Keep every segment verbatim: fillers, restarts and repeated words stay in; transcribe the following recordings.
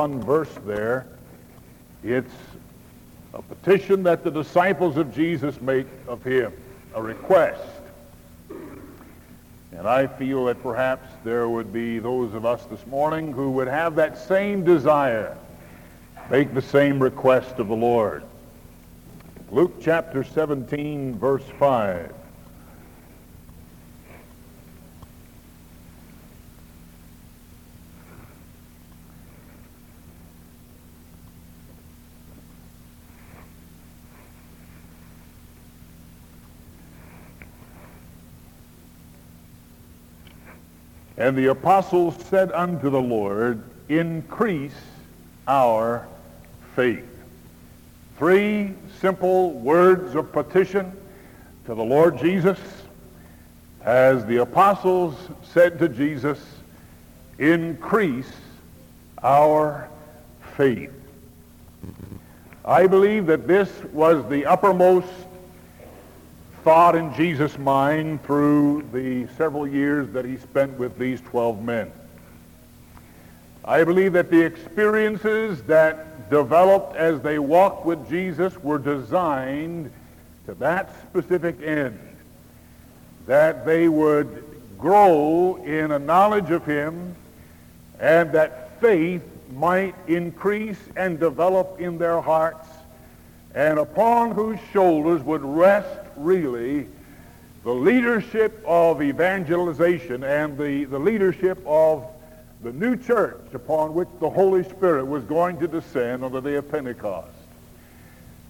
one verse there. It's a petition that the disciples of Jesus make of him, a request. And I feel that perhaps there would be those of us this morning who would have that same desire, make the same request of the Lord. Luke chapter seventeen, verse five. And the apostles said unto the Lord, increase our faith. Three simple words of petition to the Lord Jesus. As the apostles said to Jesus, increase our faith. I believe that this was the uppermost thought in Jesus' mind through the several years that he spent with these twelve men. I believe that the experiences that developed as they walked with Jesus were designed to that specific end, that they would grow in a knowledge of him and that faith might increase and develop in their hearts, and upon whose shoulders would rest really the leadership of evangelization and the, the leadership of the new church upon which the Holy Spirit was going to descend on the day of Pentecost.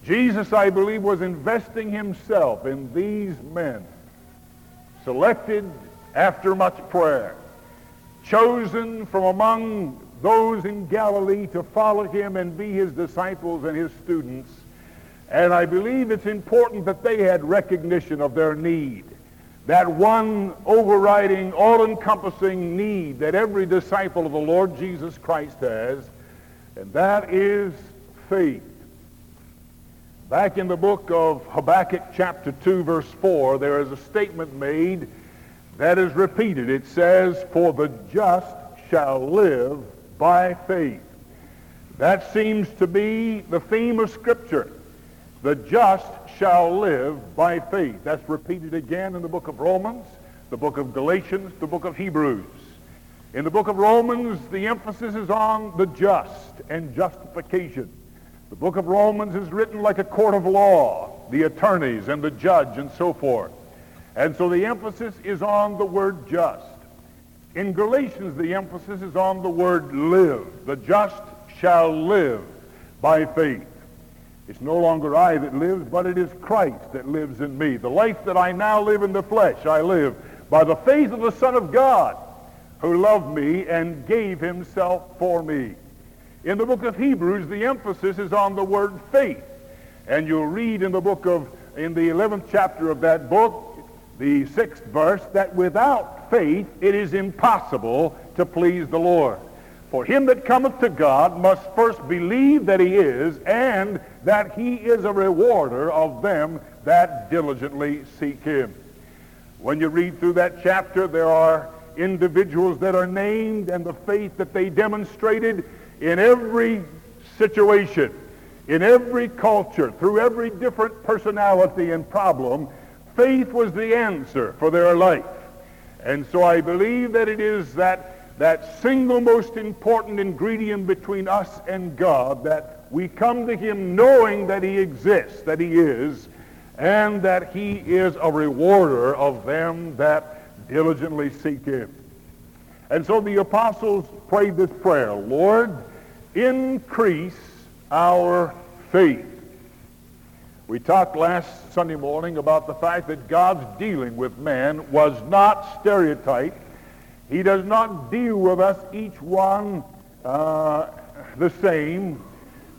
Jesus, I believe, was investing himself in these men, selected after much prayer, chosen from among those in Galilee to follow him and be his disciples and his students. And I believe it's important that they had recognition of their need, that one overriding, all-encompassing need that every disciple of the Lord Jesus Christ has, and that is faith. Back in the book of Habakkuk chapter two, verse four, there is a statement made that is repeated. It says, for the just shall live by faith. That seems to be the theme of Scripture. The just shall live by faith. That's repeated again in the book of Romans, the book of Galatians, the book of Hebrews. In the book of Romans, the emphasis is on the just and justification. The book of Romans is written like a court of law, the attorneys and the judge and so forth. And so the emphasis is on the word just. In Galatians, the emphasis is on the word live. The just shall live by faith. It's no longer I that lives, but it is Christ that lives in me. The life that I now live in the flesh, I live by the faith of the Son of God, who loved me and gave himself for me. In the book of Hebrews, the emphasis is on the word faith. And you'll read in the book of, in the eleventh chapter of that book, the sixth verse, that without faith it is impossible to please the Lord. For him that cometh to God must first believe that he is, and that he is a rewarder of them that diligently seek him. When you read through that chapter, there are individuals that are named and the faith that they demonstrated in every situation, in every culture, through every different personality and problem. Faith was the answer for their life. And so I believe that it is that that single most important ingredient between us and God, that we come to him knowing that he exists, that he is, and that he is a rewarder of them that diligently seek him. And so the apostles prayed this prayer, Lord, increase our faith. We talked last Sunday morning about the fact that God's dealing with man was not stereotyped. He does not deal with us, each one, uh, the same.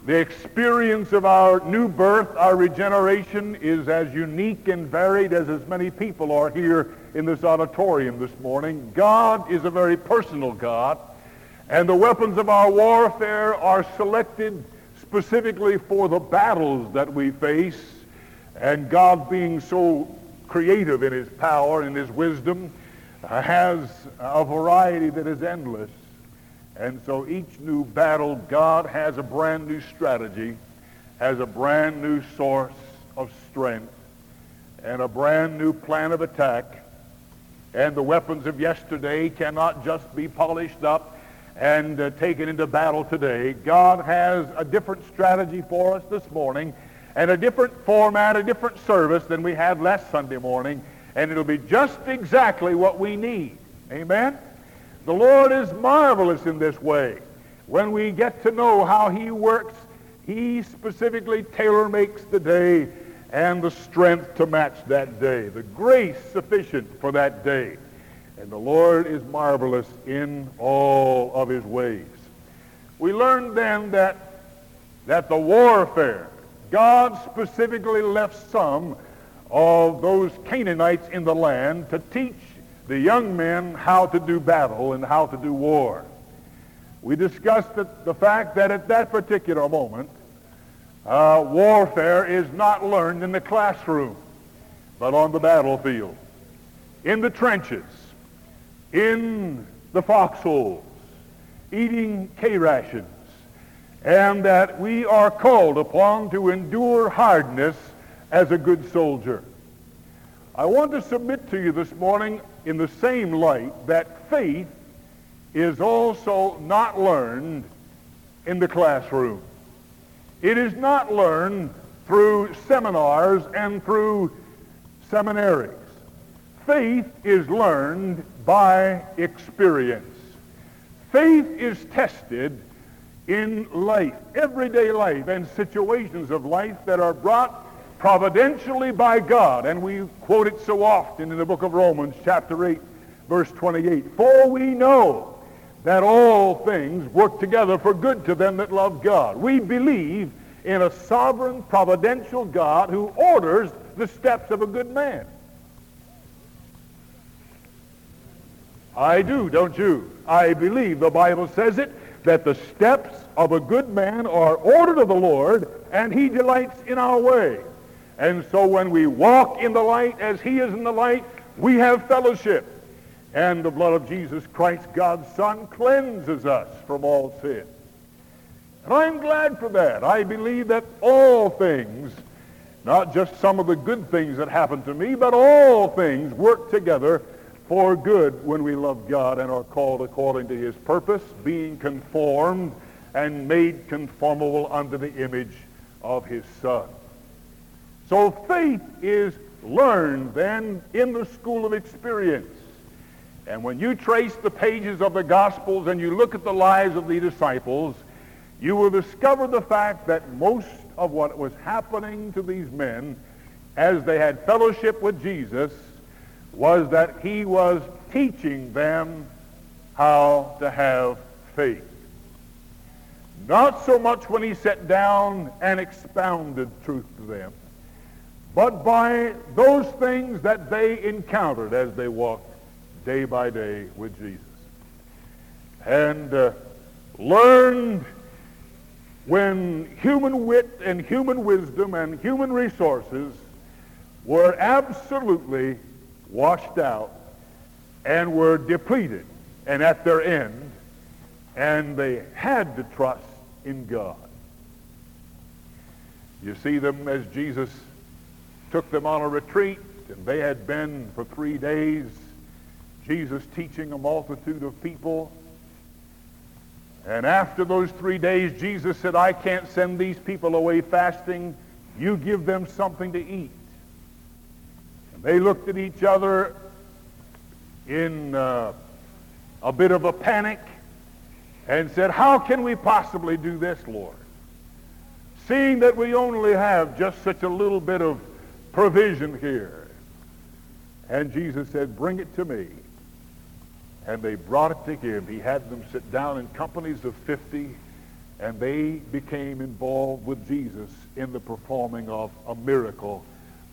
The experience of our new birth, our regeneration, is as unique and varied as as many people are here in this auditorium this morning. God is a very personal God, and the weapons of our warfare are selected specifically for the battles that we face. And God, being so creative in his power and his wisdom, has a variety that is endless. And so each new battle, God has a brand new strategy, has a brand new source of strength, and a brand new plan of attack. And the weapons of yesterday cannot just be polished up and uh, taken into battle today. God has a different strategy for us this morning, and a different format, a different service than we had last Sunday morning. And it'll be just exactly what we need. Amen? The Lord is marvelous in this way. When we get to know how he works, he specifically tailor-makes the day and the strength to match that day, the grace sufficient for that day. And the Lord is marvelous in all of his ways. We learned then that, that the warfare, God specifically left some of those Canaanites in the land to teach the young men how to do battle and how to do war. We discussed the, the fact that at that particular moment, uh, warfare is not learned in the classroom, but on the battlefield, in the trenches, in the foxholes, eating K-rations, and that we are called upon to endure hardness as a good soldier. I want to submit to you this morning in the same light that faith is also not learned in the classroom. It is not learned through seminars and through seminaries. Faith is learned by experience. Faith is tested in life, everyday life, and situations of life that are brought providentially by God. And we quote it so often in the book of Romans, chapter eight, verse twenty-eight. For we know that all things work together for good to them that love God. We believe in a sovereign, providential God who orders the steps of a good man. I do, don't you? I believe the Bible says it, that the steps of a good man are ordered of the Lord, and he delights in our way. And so when we walk in the light as he is in the light, we have fellowship. And the blood of Jesus Christ, God's Son, cleanses us from all sin. And I'm glad for that. I believe that all things, not just some of the good things that happen to me, but all things work together for good when we love God and are called according to his purpose, being conformed and made conformable unto the image of his Son. So faith is learned then in the school of experience. And when you trace the pages of the Gospels and you look at the lives of the disciples, you will discover the fact that most of what was happening to these men as they had fellowship with Jesus was that he was teaching them how to have faith. Not so much when he sat down and expounded truth to them, but by those things that they encountered as they walked day by day with Jesus. And uh, learned when human wit and human wisdom and human resources were absolutely washed out and were depleted and at their end, and they had to trust in God. You see them as Jesus took them on a retreat, and they had been for three days, Jesus teaching a multitude of people. And after those three days, Jesus said, I can't send these people away fasting. You give them something to eat. They looked at each other in uh, a bit of a panic and said, how can we possibly do this, Lord? Seeing that we only have just such a little bit of provision here. And Jesus said, bring it to me. And they brought it to him. He had them sit down in companies of fifty, and they became involved with Jesus in the performing of a miracle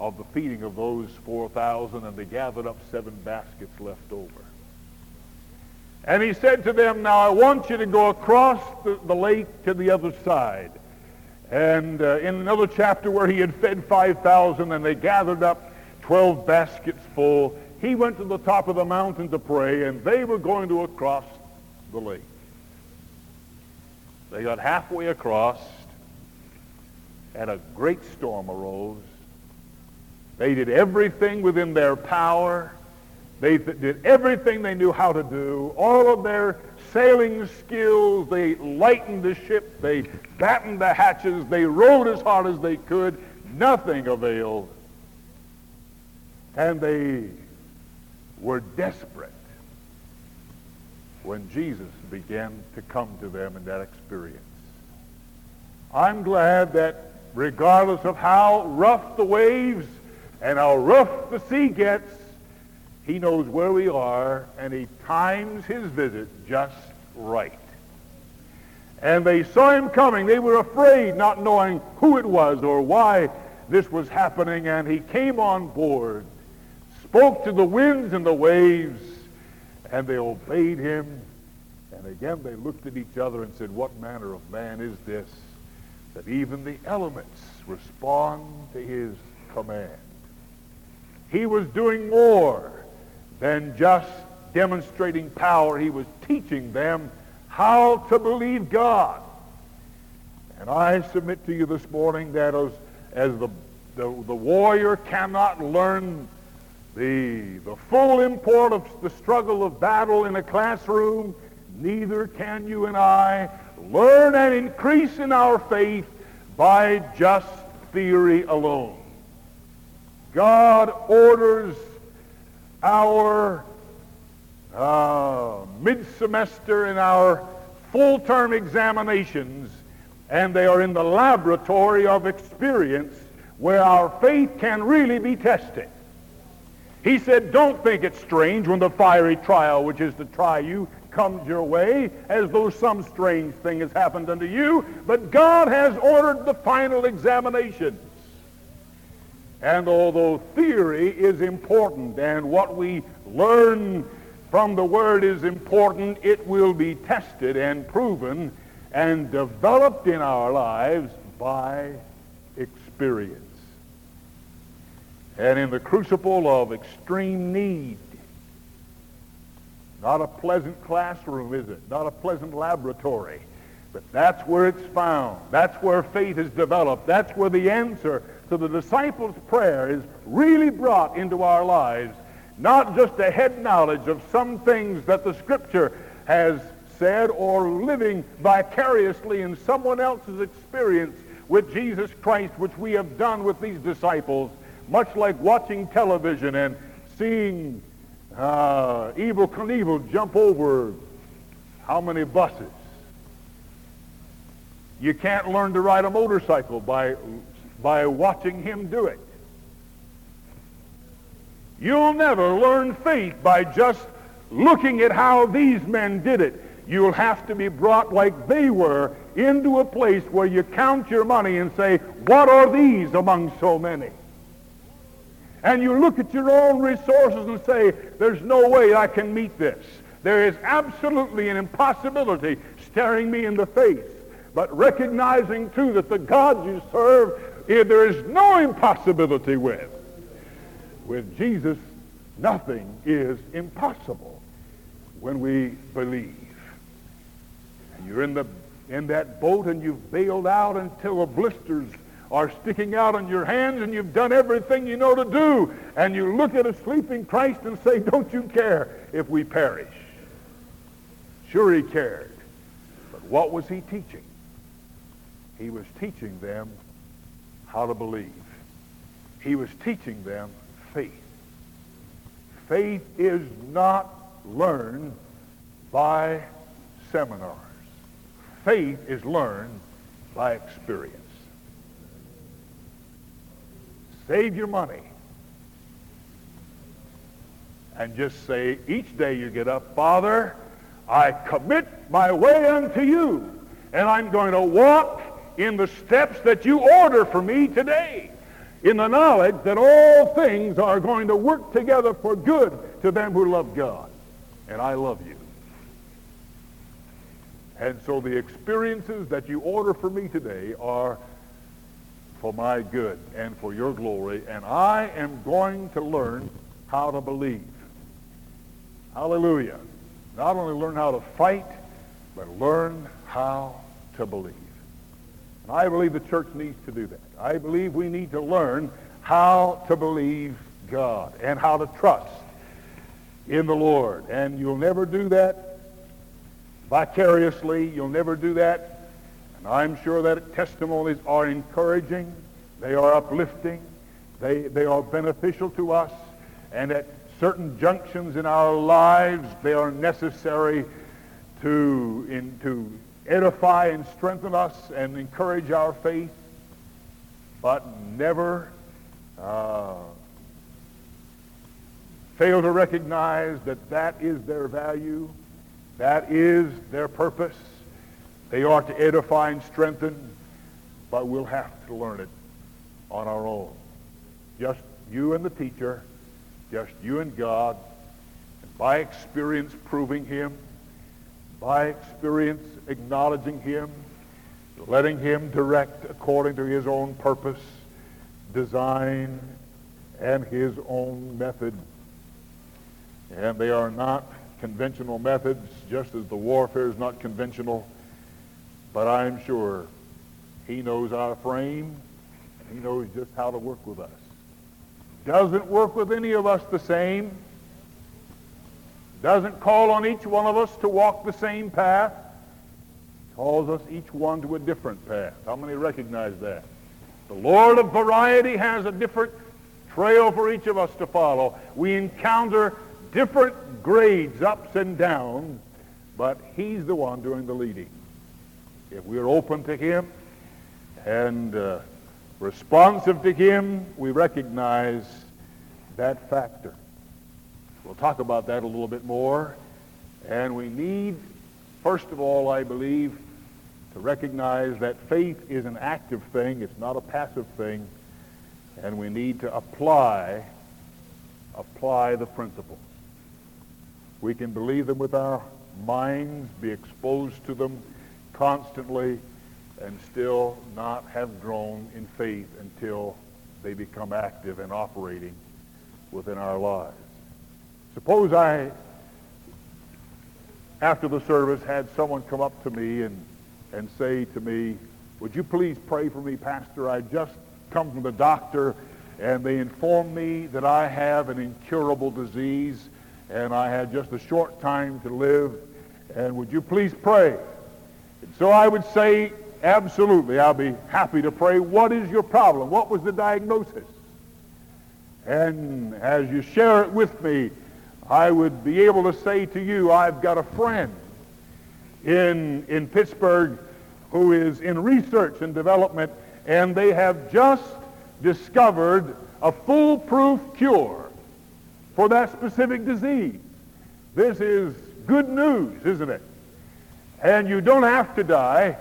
of the feeding of those four thousand, and they gathered up seven baskets left over. And he said to them, now I want you to go across the, the lake to the other side. And uh, in another chapter where he had fed five thousand and they gathered up twelve baskets full, he went to the top of the mountain to pray, and they were going to cross the lake. They got halfway across, and a great storm arose. They did everything within their power. They th- did everything they knew how to do. All of their sailing skills, they lightened the ship, they battened the hatches, they rowed as hard as they could. Nothing availed. And they were desperate when Jesus began to come to them in that experience. I'm glad that regardless of how rough the waves and how rough the sea gets, he knows where we are, and he times his visit just right. And they saw him coming. They were afraid, not knowing who it was or why this was happening. And he came on board, spoke to the winds and the waves, and they obeyed him. And again they looked at each other and said, what manner of man is this, that even the elements respond to his command? He was doing more than just demonstrating power. He was teaching them how to believe God. And I submit to you this morning that as, as the, the, the warrior cannot learn the, the full import of the struggle of battle in a classroom, neither can you and I learn and increase in our faith by just theory alone. God orders our uh, mid-semester and our full-term examinations, and they are in the laboratory of experience where our faith can really be tested. He said, don't think it's strange when the fiery trial which is to try you comes your way, as though some strange thing has happened unto you, but God has ordered the final examination. And although theory is important and what we learn from the Word is important, it will be tested and proven and developed in our lives by experience. And in the crucible of extreme need, not a pleasant classroom, is it? Not a pleasant laboratory. But that's where it's found. That's where faith is developed. That's where the answer to the disciples' prayer is really brought into our lives. Not just a head knowledge of some things that the Scripture has said, or living vicariously in someone else's experience with Jesus Christ, which we have done with these disciples, much like watching television and seeing uh, Evel Knievel jump over how many buses. You can't learn to ride a motorcycle by by watching him do it. You'll never learn faith by just looking at how these men did it. You'll have to be brought like they were into a place where you count your money and say, what are these among so many? And you look at your own resources and say, there's no way I can meet this. There is absolutely an impossibility staring me in the face. But recognizing, too, that the God you serve, there is no impossibility with. With Jesus, nothing is impossible when we believe. And you're in the in that boat, and you've bailed out until the blisters are sticking out on your hands, and you've done everything you know to do. And you look at a sleeping Christ and say, don't you care if we perish? Sure he cared. But what was he teaching? He was teaching them how to believe. He was teaching them faith. Faith is not learned by seminars. Faith is learned by experience. Save your money and just say each day you get up, Father, I commit my way unto you, and I'm going to walk in the steps that you order for me today, in the knowledge that all things are going to work together for good to them who love God. And I love you. And so the experiences that you order for me today are for my good and for your glory, and I am going to learn how to believe. Hallelujah. Not only learn how to fight, but learn how to believe. And I believe the church needs to do that. I believe we need to learn how to believe God and how to trust in the Lord. And you'll never do that vicariously. You'll never do that. And I'm sure that testimonies are encouraging. They are uplifting. They, they are beneficial to us. And at certain junctions in our lives, they are necessary to, in, to edify and strengthen us and encourage our faith, but never uh, fail to recognize that that is their value, that is their purpose. They are to edify and strengthen, but we'll have to learn it on our own. Just you and the teacher, just you and God, and by experience proving him, by experience acknowledging him, letting him direct according to his own purpose, design, and his own method. And they are not conventional methods, just as the warfare is not conventional, but I'm sure he knows our frame, and he knows just how to work with us. Doesn't work with any of us the same. Doesn't call on each one of us to walk the same path. Calls us each one to a different path. How many recognize that? The Lord of variety has a different trail for each of us to follow. We encounter different grades, ups and downs, but he's the one doing the leading. If we're open to him and uh, responsive to him, we recognize that factor. We'll talk about that a little bit more. And we need, first of all, I believe, to recognize that faith is an active thing. It's not a passive thing. And we need to apply, apply the principles. We can believe them with our minds, be exposed to them constantly, and still not have grown in faith until they become active and operating within our lives. Suppose I, after the service, had someone come up to me and, and say to me, "Would you please pray for me, Pastor? I just come from the doctor, and they informed me that I have an incurable disease, and I had just a short time to live, and would you please pray?" And so I would say, "Absolutely, I'll be happy to pray. What is your problem? What was the diagnosis?" And as you share it with me, I would be able to say to you, "I've got a friend in, in Pittsburgh who is in research and development, and they have just discovered a foolproof cure for that specific disease. This is good news, isn't it? And you don't have to die.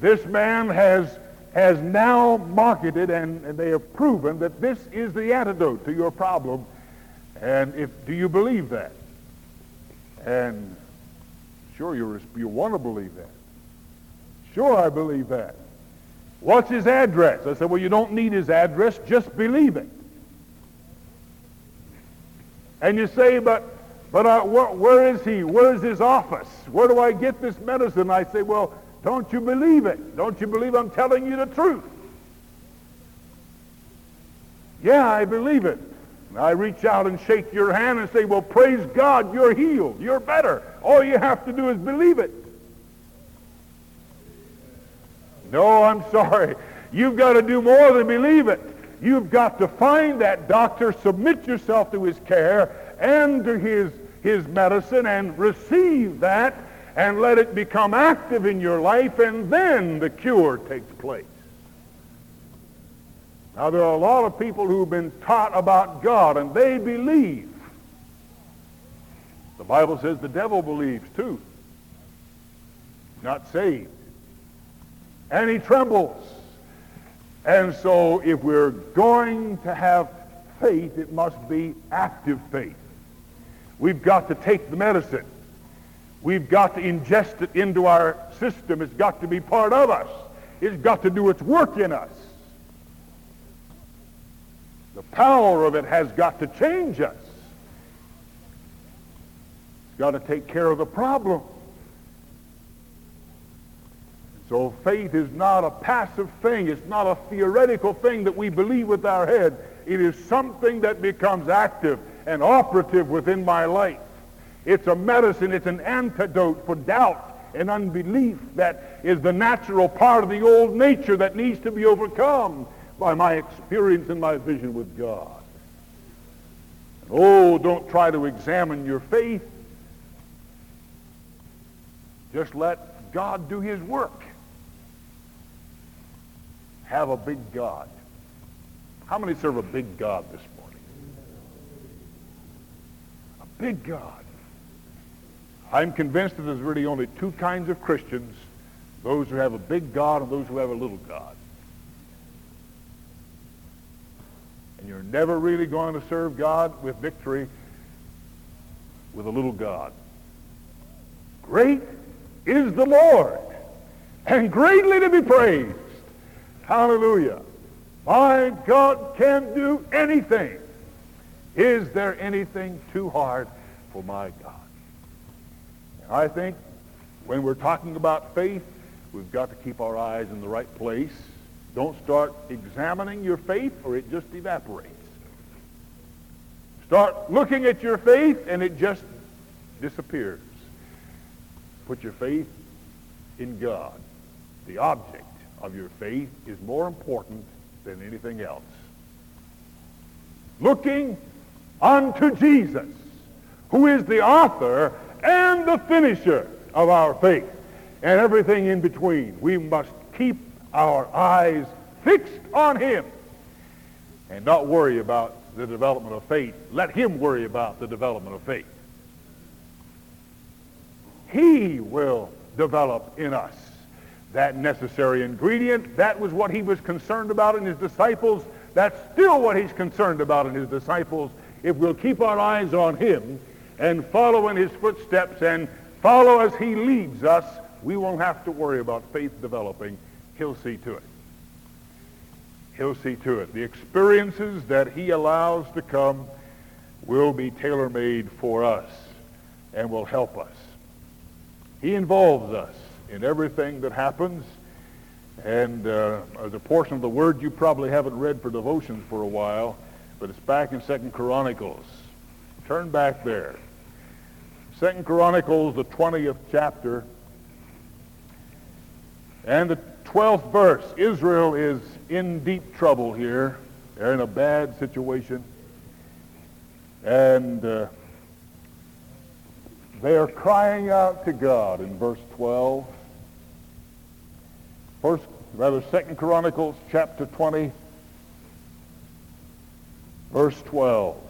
This man has has now marketed, and, and they have proven that this is the antidote to your problem. And if do you believe that?" And sure, you you want to believe that. "Sure, I believe that. What's his address?" I said, "Well, you don't need his address. Just believe it." And you say, but. But I, wh- where is he? Where is his office? Where do I get this medicine?" I say, "Well, don't you believe it? Don't you believe I'm telling you the truth?" "Yeah, I believe it." And I reach out and shake your hand and say, "Well, praise God, you're healed. You're better. All you have to do is believe it." "No, I'm sorry. You've got to do more than believe it. You've got to find that doctor, submit yourself to his care, and to his his medicine, and receive that, and let it become active in your life, and then the cure takes place." Now, there are a lot of people who've been taught about God, and they believe. The Bible says the devil believes too. Not saved. And he trembles. And so if we're going to have faith, it must be active faith. We've got to take the medicine. We've got to ingest it into our system. It's got to be part of us. It's got to do its work in us. The power of it has got to change us. It's got to take care of the problem. So faith is not a passive thing. It's not a theoretical thing that we believe with our head. It is something that becomes active and operative within my life. It's a medicine. It's an antidote for doubt and unbelief that is the natural part of the old nature that needs to be overcome by my experience and my vision with God. And oh, don't try to examine your faith. Just let God do his work. Have a big God. How many serve a big God this morning? A big God. I'm convinced that there's really only two kinds of Christians, those who have a big God and those who have a little God. And you're never really going to serve God with victory with a little God. Great is the Lord, and greatly to be praised. Hallelujah. My God can do anything. Is there anything too hard for my God? And I think when we're talking about faith, we've got to keep our eyes in the right place. Don't start examining your faith or it just evaporates. Start looking at your faith and it just disappears. Put your faith in God. The object of your faith is more important than anything else. Looking unto Jesus, who is the author and the finisher of our faith, and everything in between. We must keep our eyes fixed on him and not worry about the development of faith. Let him worry about the development of faith. He will develop in us that necessary ingredient. That was what he was concerned about in his disciples. That's still what he's concerned about in his disciples. If we'll keep our eyes on him and follow in his footsteps and follow as he leads us, we won't have to worry about faith developing. He'll see to it. He'll see to it. The experiences that he allows to come will be tailor-made for us and will help us. He involves us in everything that happens. And uh, there's a portion of the word you probably haven't read for devotions for a while, but it's back in Second Chronicles. Turn back there. Second Chronicles, the twentieth chapter, and the twelfth verse. Israel is in deep trouble here. They're in a bad situation. And uh, they are crying out to God in verse twelve. First, rather, Second Chronicles chapter twenty, verse twelve.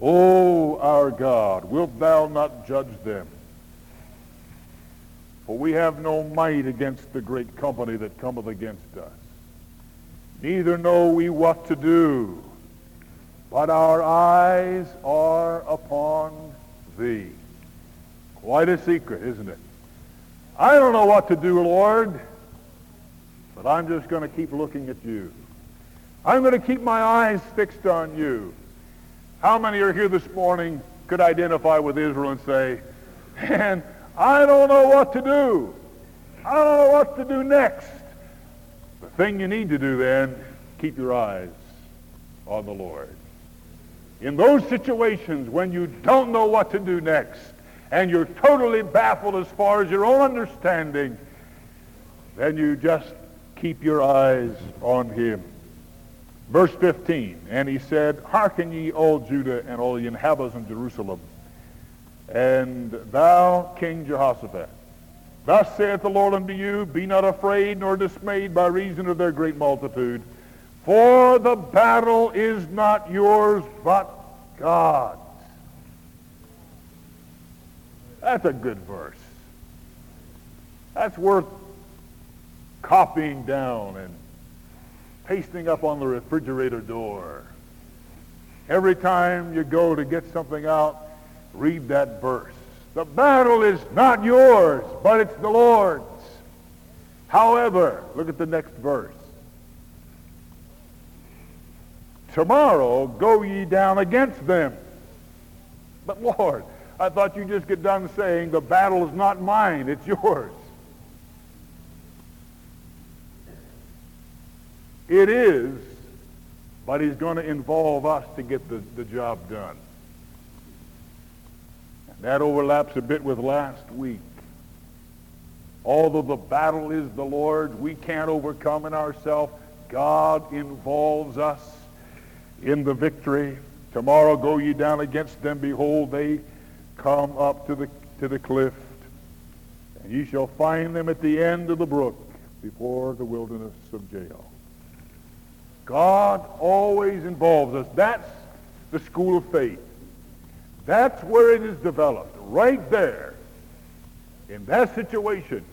O our God, wilt thou not judge them? For we have no might against the great company that cometh against us. Neither know we what to do, but our eyes are upon thee. Quite a secret, isn't it? I don't know what to do, Lord, but I'm just going to keep looking at you. I'm going to keep my eyes fixed on you. How many are here this morning could identify with Israel and say, man, I don't know what to do. I don't know what to do next. The thing you need to do then, keep your eyes on the Lord. In those situations when you don't know what to do next and you're totally baffled as far as your own understanding, then you just keep your eyes on him. Verse fifteen, and he said, hearken ye all Judah and all ye inhabitants in Jerusalem, and thou King Jehoshaphat, thus saith the Lord unto you, be not afraid nor dismayed by reason of their great multitude, for the battle is not yours but God's. That's a good verse. That's worth copying down and pasting up on the refrigerator door. Every time you go to get something out, read that verse. The battle is not yours, but it's the Lord's. However, look at the next verse. Tomorrow go ye down against them. But Lord, I thought you just get done saying, the battle is not mine, it's yours. It is, but he's going to involve us to get the, the job done. And that overlaps a bit with last week. Although the battle is the Lord's, we can't overcome in ourselves. God involves us in the victory. Tomorrow go ye down against them. Behold, they come up to the to the cliff. And ye shall find them at the end of the brook before the wilderness of Jael. God always involves us. That's the school of faith. That's where it is developed, right there. In that situation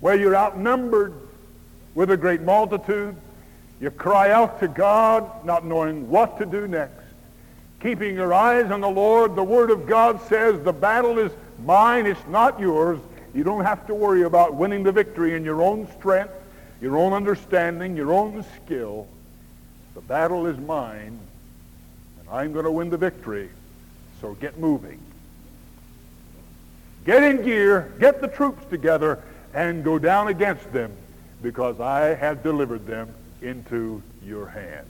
where you're outnumbered with a great multitude, you cry out to God, not knowing what to do next. Keeping your eyes on the Lord, the Word of God says, the battle is mine, it's not yours. You don't have to worry about winning the victory in your own strength, your own understanding, your own skill. The battle is mine, and I'm going to win the victory, so get moving. Get in gear, get the troops together, and go down against them, because I have delivered them into your hands.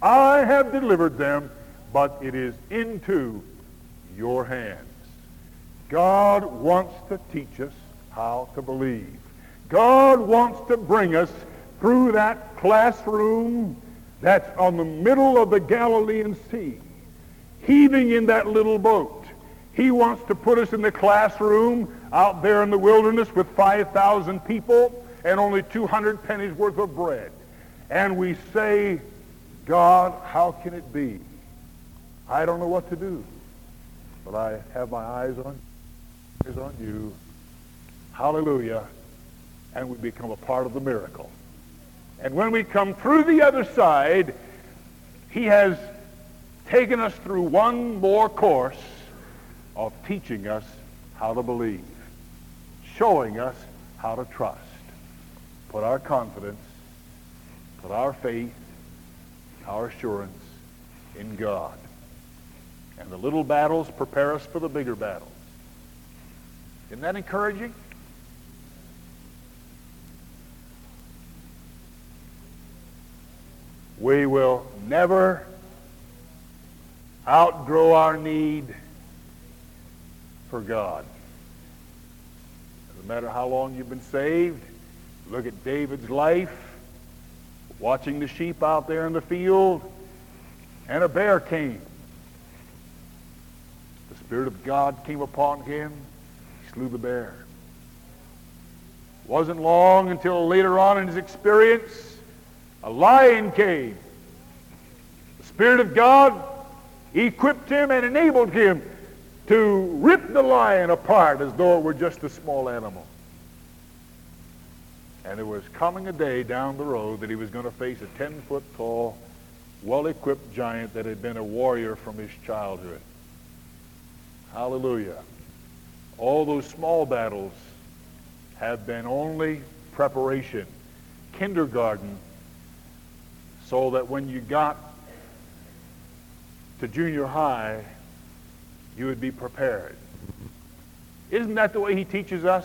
I have delivered them, but it is into your hands. God wants to teach us how to believe. God wants to bring us through that classroom that's on the middle of the Galilean Sea, heaving in that little boat. He wants to put us in the classroom out there in the wilderness with five thousand people and only two hundred pennies worth of bread. And we say, God, how can it be? I don't know what to do, but I have my eyes on, eyes on you. Hallelujah. And we become a part of the miracle. And when we come through the other side, he has taken us through one more course of teaching us how to believe, showing us how to trust, put our confidence, put our faith, our assurance in God. And the little battles prepare us for the bigger battles. Isn't that encouraging? We will never outgrow our need for God. Doesn't matter how long you've been saved. Look at David's life, watching the sheep out there in the field, and a bear came. The Spirit of God came upon him. He slew the bear. It wasn't long until later on in his experience, a lion came. The Spirit of God equipped him and enabled him to rip the lion apart as though it were just a small animal. And there was coming a day down the road that he was going to face a ten-foot-tall, well-equipped giant that had been a warrior from his childhood. Hallelujah. All those small battles have been only preparation, kindergarten, so that when you got to junior high, you would be prepared. Isn't that the way he teaches us?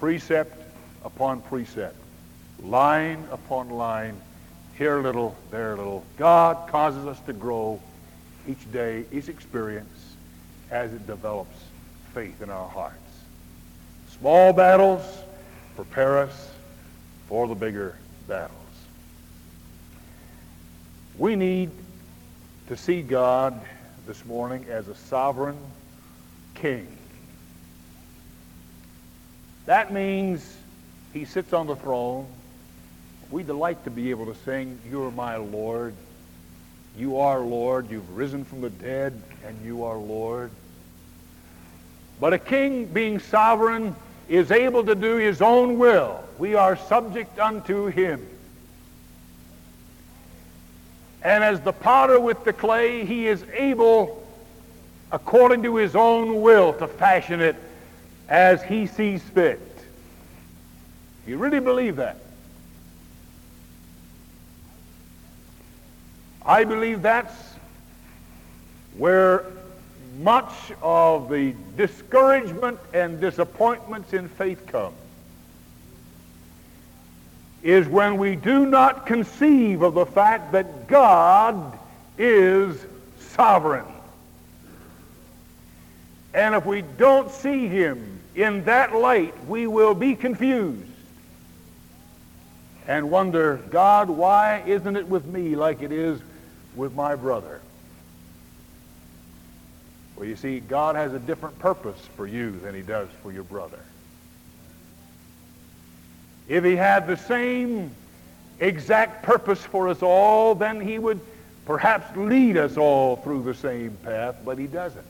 Precept upon precept, line upon line, here a little, there a little. God causes us to grow each day, each experience, as it develops faith in our hearts. Small battles prepare us for the bigger battles. We need to see God this morning as a sovereign king. That means he sits on the throne. We delight to be able to sing, you are my Lord. You are Lord. You've risen from the dead, and you are Lord. But a king being sovereign is able to do his own will. We are subject unto him. And as the potter with the clay, he is able, according to his own will, to fashion it as he sees fit. You really believe that? I believe that's where much of the discouragement and disappointments in faith come is when we do not conceive of the fact that God is sovereign. And if we don't see him in that light, we will be confused and wonder, God, why isn't it with me like it is with my brother? Well, you see, God has a different purpose for you than he does for your brother. If he had the same exact purpose for us all, then he would perhaps lead us all through the same path, but he doesn't.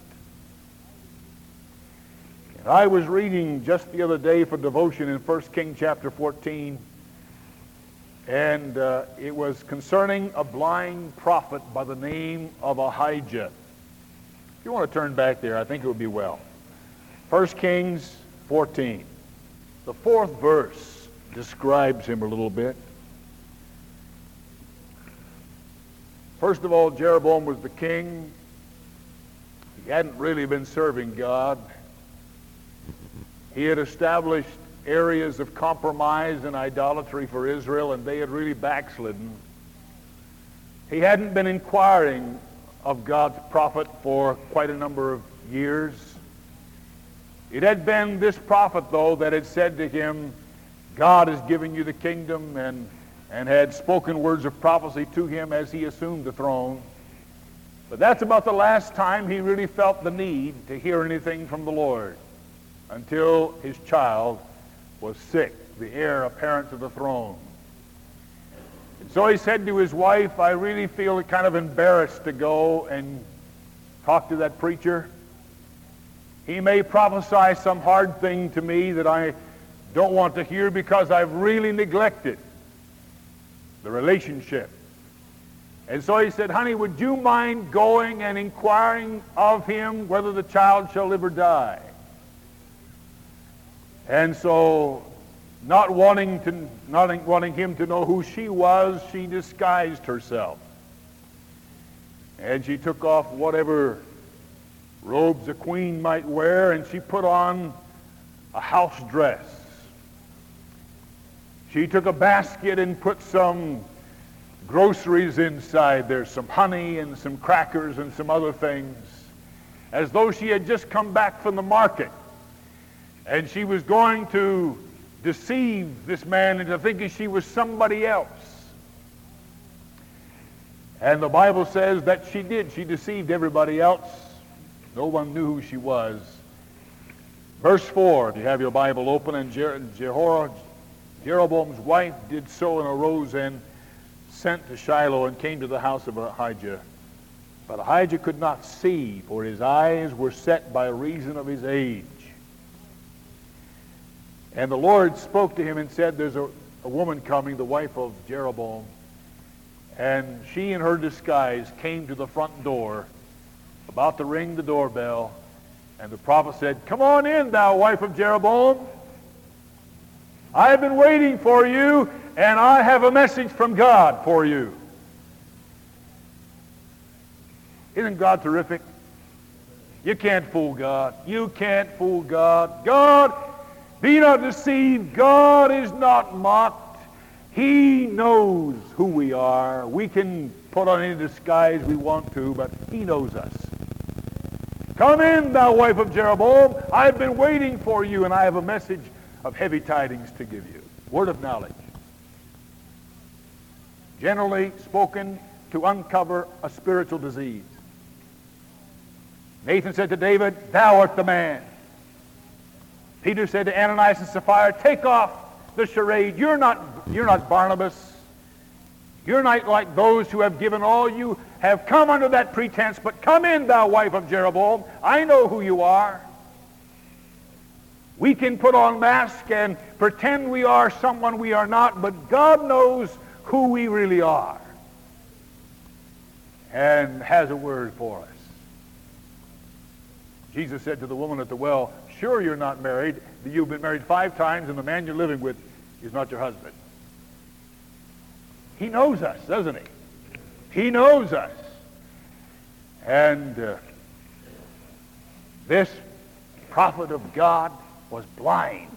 And I was reading just the other day for devotion in First Kings chapter fourteen, and uh, it was concerning a blind prophet by the name of Ahijah. If you want to turn back there, I think it would be well. First Kings fourteen, the fourth verse. Describes him a little bit. First of all, Jeroboam was the king. He hadn't really been serving God. He had established areas of compromise and idolatry for Israel, and they had really backslidden. He hadn't been inquiring of God's prophet for quite a number of years. It had been this prophet, though, that had said to him, God is giving you the kingdom, and, and had spoken words of prophecy to him as he assumed the throne. But that's about the last time he really felt the need to hear anything from the Lord, until his child was sick, the heir apparent to the throne. And so he said to his wife, I really feel kind of embarrassed to go and talk to that preacher. He may prophesy some hard thing to me that I don't want to hear, because I've really neglected the relationship. And so he said, honey, would you mind going and inquiring of him whether the child shall live or die? And so, not wanting to, not wanting him to know who she was, she disguised herself. And she took off whatever robes a queen might wear, and she put on a house dress. She took a basket and put some groceries inside there, some honey and some crackers and some other things, as though she had just come back from the market. And she was going to deceive this man into thinking she was somebody else. And the Bible says that she did. She deceived everybody else. No one knew who she was. Verse four, if you have your Bible open, and Jer- Jehoram. Jeroboam's wife did so, and arose and sent to Shiloh, and came to the house of Ahijah. But Ahijah could not see, for his eyes were set by reason of his age. And the Lord spoke to him and said, there's a, a woman coming, the wife of Jeroboam. And she in her disguise came to the front door, about to ring the doorbell. And the prophet said, come on in, thou wife of Jeroboam. I have been waiting for you, and I have a message from God for you. Isn't God terrific? You can't fool God. You can't fool God. God, be not deceived. God is not mocked. He knows who we are. We can put on any disguise we want to, but he knows us. Come in, thou wife of Jeroboam. I have been waiting for you, and I have a message of heavy tidings to give you. Word of knowledge, generally spoken to uncover a spiritual disease. Nathan said to David, thou art the man. Peter said to Ananias and Sapphira, take off the charade. You're not, you're not Barnabas. You're not like those who have given all you have come under that pretense, but come in, thou wife of Jeroboam. I know who you are. We can put on masks and pretend we are someone we are not, but God knows who we really are and has a word for us. Jesus said to the woman at the well, sure you're not married, you've been married five times, and the man you're living with is not your husband. He knows us, doesn't he? He knows us. And uh, This prophet of God was blind,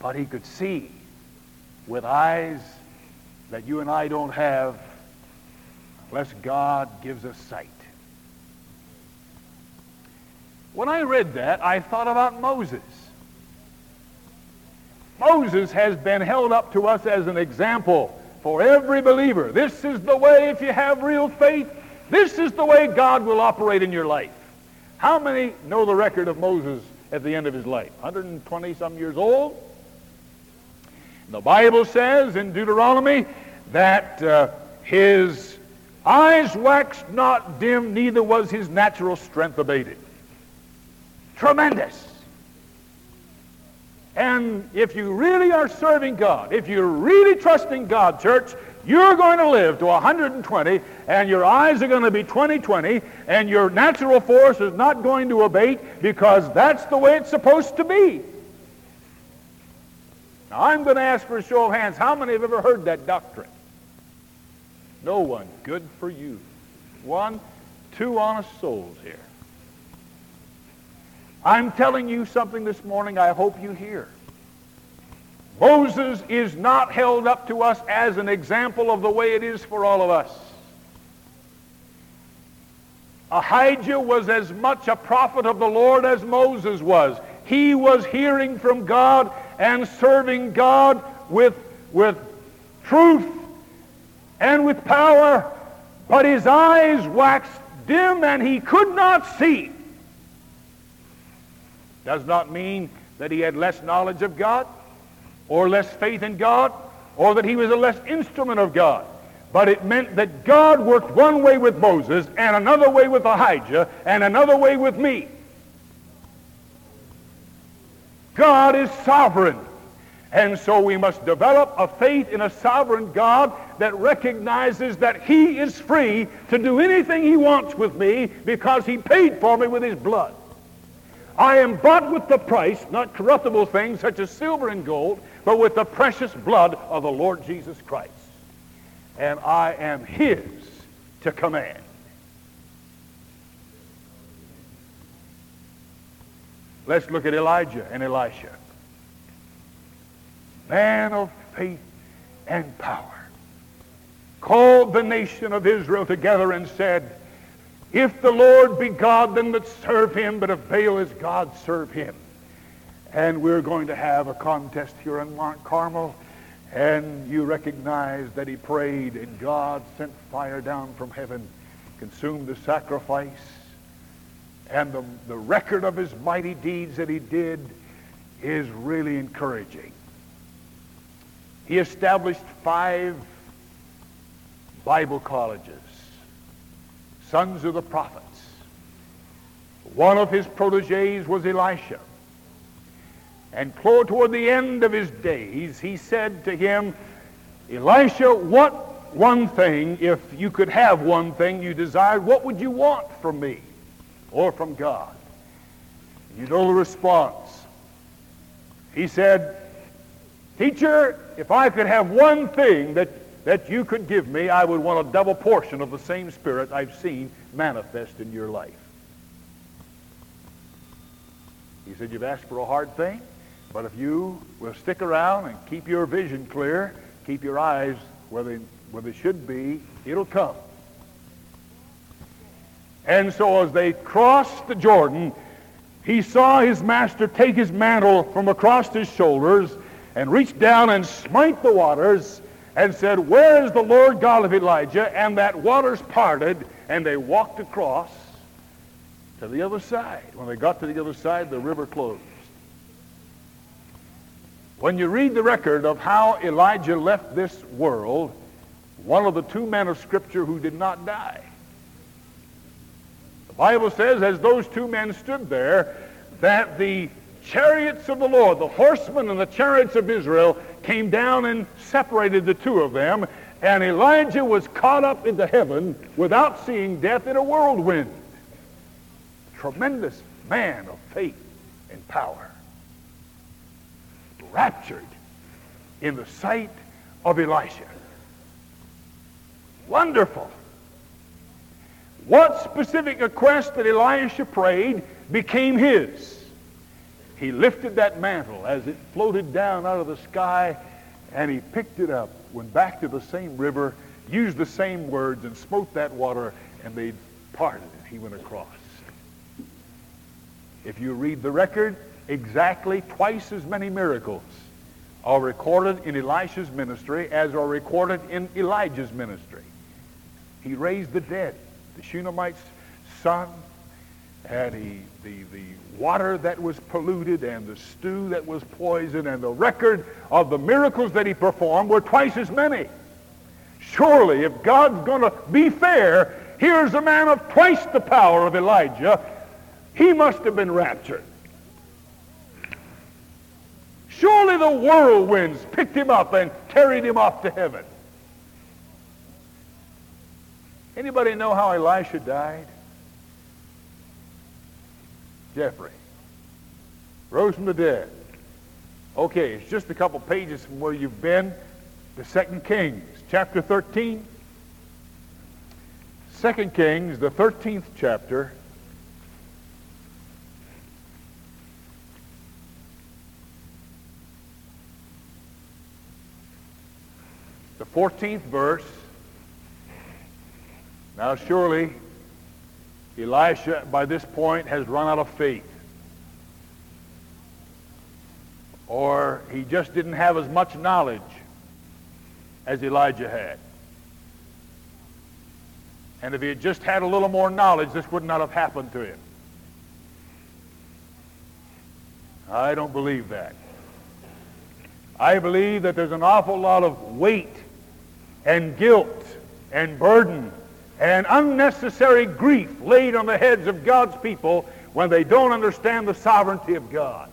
but he could see with eyes that you and I don't have unless God gives us sight. When I read that, I thought about Moses. Moses has been held up to us as an example for every believer. This is the way, if you have real faith, this is the way God will operate in your life. How many know the record of Moses at the end of his life? one hundred twenty-some years old. The Bible says in Deuteronomy that uh, his eyes waxed not dim, neither was his natural strength abated. Tremendous. And if you really are serving God, if you're really trusting God, church, you're going to live to one hundred twenty, and your eyes are going to be twenty twenty, and your natural force is not going to abate, because that's the way it's supposed to be. Now, I'm going to ask for a show of hands. How many have ever heard that doctrine? No one. Good for you. One, two honest souls here. I'm telling you something this morning I hope you hear. Moses is not held up to us as an example of the way it is for all of us. Ahijah was as much a prophet of the Lord as Moses was. He was hearing from God and serving God with, with truth and with power, but his eyes waxed dim and he could not see. Does not mean that he had less knowledge of God or less faith in God or that he was a less instrument of God. But it meant that God worked one way with Moses and another way with Ahijah and another way with me. God is sovereign. And so we must develop a faith in a sovereign God that recognizes that he is free to do anything he wants with me because he paid for me with his blood. I am bought with the price, not corruptible things such as silver and gold, but with the precious blood of the Lord Jesus Christ. And I am his to command. Let's look at Elijah and Elisha. Man of faith and power, called the nation of Israel together and said, "If the Lord be God, then let's serve him, but if Baal is God, serve him." And we're going to have a contest here on Mount Carmel, and you recognize that he prayed, and God sent fire down from heaven, consumed the sacrifice, and the, the record of his mighty deeds that he did is really encouraging. He established five Bible colleges, sons of the prophets. One of his proteges was Elisha. And toward the end of his days, he said to him, "Elisha, what one thing, if you could have one thing you desired, what would you want from me or from God?" You know the response. He said, "Teacher, if I could have one thing that that you could give me, I would want a double portion of the same Spirit I've seen manifest in your life." He said, "You've asked for a hard thing, but if you will stick around and keep your vision clear, keep your eyes where they, where they should be, it'll come." And so as they crossed the Jordan, he saw his master take his mantle from across his shoulders and reach down and smite the waters, and said, "Where is the Lord God of Elijah?" And that waters parted, and they walked across to the other side. When they got to the other side, the river closed. When you read the record of how Elijah left this world, one of the two men of Scripture who did not die. The Bible says, as those two men stood there, that the chariots of the Lord, the horsemen and the chariots of Israel, came down and separated the two of them, and Elijah was caught up into heaven without seeing death in a whirlwind. Tremendous man of faith and power, raptured in the sight of Elisha. Wonderful. What specific request that Elisha prayed became his? He lifted that mantle as it floated down out of the sky, and he picked it up, went back to the same river, used the same words, and smote that water, and they parted, and he went across. If you read the record, exactly twice as many miracles are recorded in Elisha's ministry as are recorded in Elijah's ministry. He raised the dead, the Shunammite's son, and he, the, the water that was polluted and the stew that was poisoned, and the record of the miracles that he performed were twice as many. Surely, if God's going to be fair, here's a man of twice the power of Elijah. He must have been raptured. Surely the whirlwinds picked him up and carried him off to heaven. Anybody know how Elisha died? Jeffrey. Rose from the dead. Okay, it's just a couple pages from where you've been. The Second Kings, chapter thirteen. Second Kings, the thirteenth chapter. The fourteenth verse. Now surely Elisha by this point has run out of faith. Or he just didn't have as much knowledge as Elijah had. And if he had just had a little more knowledge, this would not have happened to him. I don't believe that. I believe that there's an awful lot of weight and guilt and burden and unnecessary grief laid on the heads of God's people when they don't understand the sovereignty of God.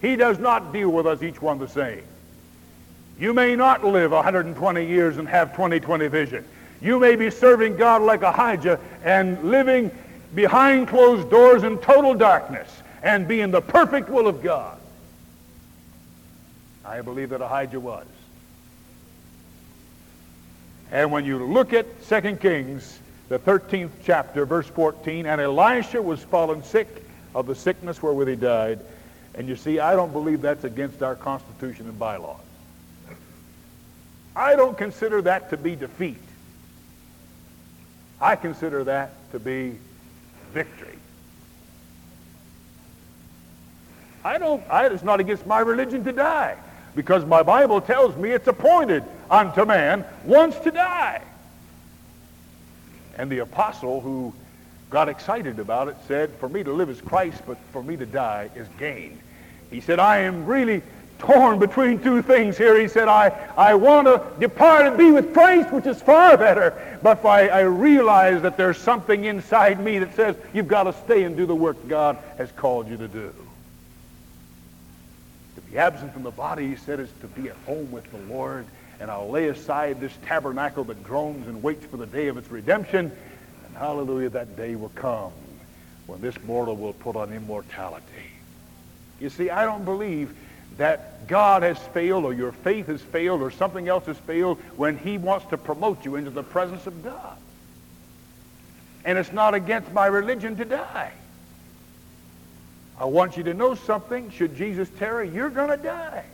He does not deal with us each one the same. You may not live one hundred twenty years and have twenty twenty vision. You may be serving God like Ahijah and living behind closed doors in total darkness and be in the perfect will of God. I believe that Ahijah was. And when you look at Second Kings, the thirteenth chapter, verse fourteen, and Elisha was fallen sick of the sickness wherewith he died. And you see, I don't believe that's against our Constitution and bylaws. I don't consider that to be defeat. I consider that to be victory. I don't, I, it's not against my religion to die, because my Bible tells me it's appointed unto man once to die. And the apostle who got excited about it said, for me to live is Christ, but for me to die is gain. He said, I am really torn between two things here. He said, I, I want to depart and be with Christ, which is far better, but I, I realize that there's something inside me that says, you've got to stay and do the work God has called you to do. Absent from the body, he said, is to be at home with the Lord, and I'll lay aside this tabernacle that groans and waits for the day of its redemption, and hallelujah, that day will come when this mortal will put on immortality. You see, I don't believe that God has failed or your faith has failed or something else has failed when he wants to promote you into the presence of God. And it's not against my religion to die. I want you to know something. Should Jesus tarry, you're going to die.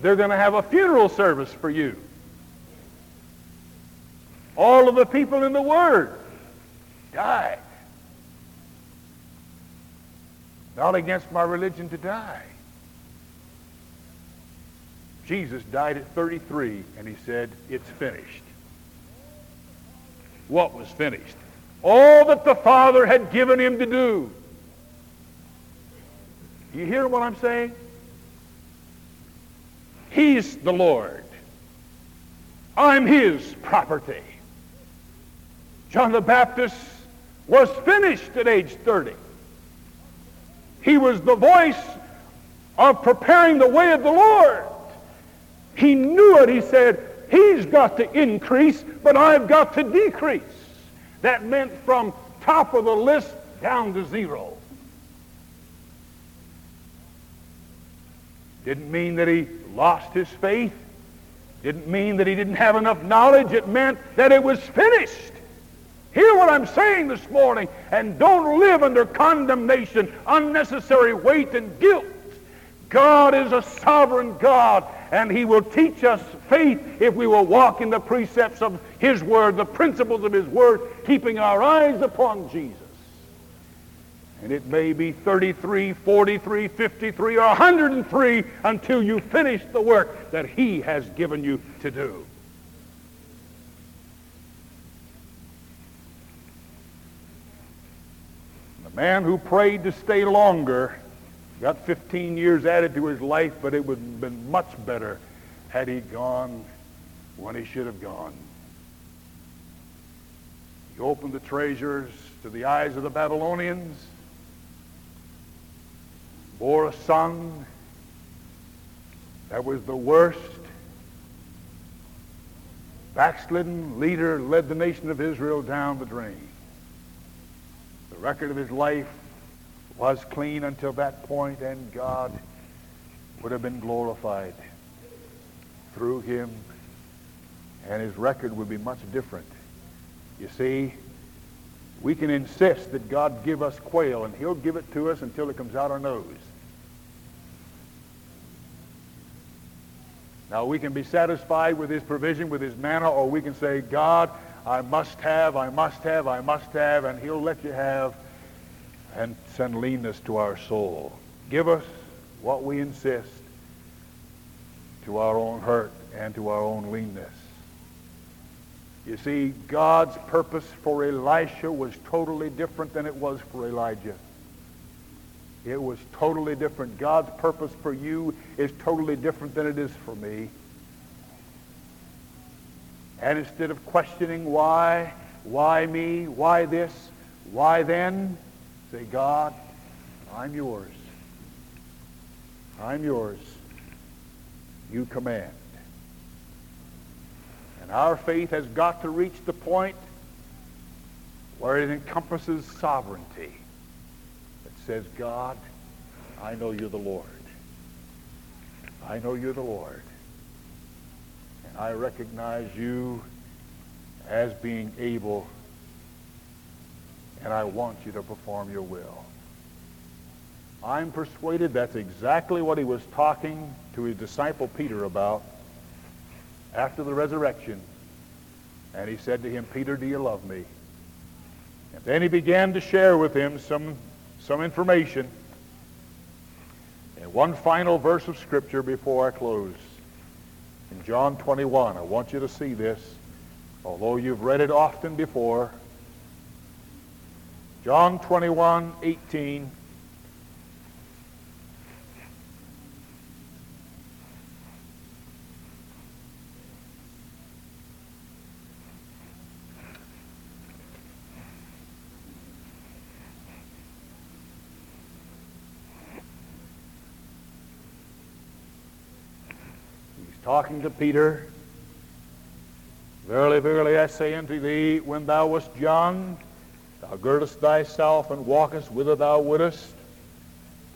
They're going to have a funeral service for you. All of the people in the Word died. Not against my religion to die. Jesus died at thirty-three, and he said, it's finished. What was finished? All that the Father had given him to do. You hear what I'm saying? He's the Lord. I'm his property. John the Baptist was finished at age thirty. He was the voice of preparing the way of the Lord. He knew it. He said, he's got to increase, but I've got to decrease. That meant from top of the list down to zero. Didn't mean that he lost his faith. Didn't mean that he didn't have enough knowledge. It meant that it was finished. Hear what I'm saying this morning, and don't live under condemnation, unnecessary weight, and guilt. God is a sovereign God, and he will teach us faith if we will walk in the precepts of his word, the principles of his word, keeping our eyes upon Jesus. And it may be thirty-three, forty-three, fifty-three, or one hundred three until you finish the work that he has given you to do. Man who prayed to stay longer got fifteen years added to his life, but it would have been much better had he gone when he should have gone. He opened the treasures to the eyes of the Babylonians, bore a son that was the worst. Backslidden leader led the nation of Israel down the drain. The record of his life was clean until that point, and God would have been glorified through him, and his record would be much different. You see, we can insist that God give us quail, and he'll give it to us until it comes out our nose. Now, we can be satisfied with his provision, with his manna, or we can say, God, I must have, I must have, I must have, and he'll let you have and send leanness to our soul. Give us what we insist to our own hurt and to our own leanness. You see, God's purpose for Elisha was totally different than it was for Elijah. It was totally different. God's purpose for you is totally different than it is for me. And instead of questioning why, why me, why this, why then, say, God, I'm yours. I'm yours. You command. And our faith has got to reach the point where it encompasses sovereignty. It says, God, I know you're the Lord. I know you're the Lord. I recognize you as being able, and I want you to perform your will. I'm persuaded that's exactly what he was talking to his disciple Peter about after the resurrection. And he said to him, Peter, do you love me? And then he began to share with him some, some information. And one final verse of Scripture before I close. In John twenty-one, I want you to see this, although you've read it often before. John twenty-one, eighteen. Talking to Peter, verily, verily, I say unto thee, when thou wast young, thou girdest thyself and walkest whither thou wouldest.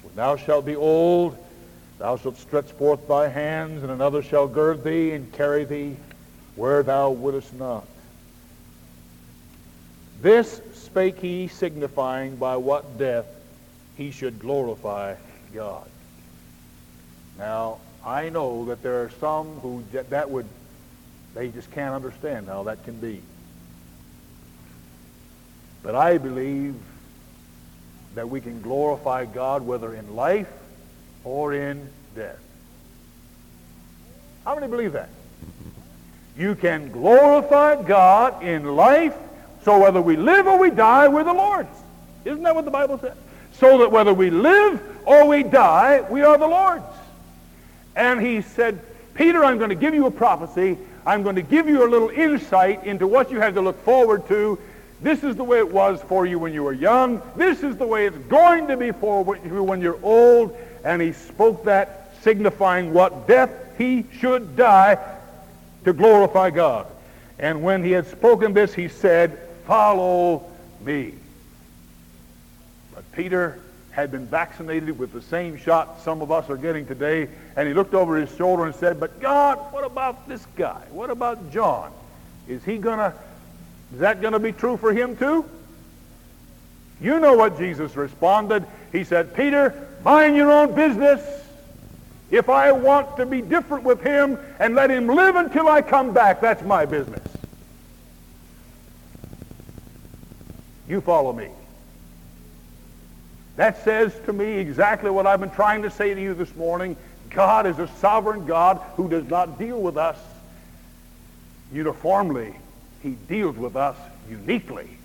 When thou shalt be old, thou shalt stretch forth thy hands, and another shall gird thee and carry thee where thou wouldest not. This spake he, signifying by what death he should glorify God. Now, I know that there are some who that would, they just can't understand how that can be. But I believe that we can glorify God whether in life or in death. How many believe that? You can glorify God in life, so whether we live or we die, we're the Lord's. Isn't that what the Bible says? So that whether we live or we die, we are the Lord's. And he said, Peter, I'm going to give you a prophecy. I'm going to give you a little insight into what you have to look forward to. This is the way it was for you when you were young. This is the way it's going to be for you when you're old. And he spoke that, signifying what death he should die to glorify God. And when he had spoken this, he said, follow me. But Peter had been vaccinated with the same shot some of us are getting today, and he looked over his shoulder and said, but God, what about this guy? What about John? Is he gonna, is that gonna be true for him too? You know what Jesus responded. He said, Peter, mind your own business. If I want to be different with him and let him live until I come back, that's my business. You follow me. That says to me exactly what I've been trying to say to you this morning. God is a sovereign God who does not deal with us uniformly. He deals with us uniquely.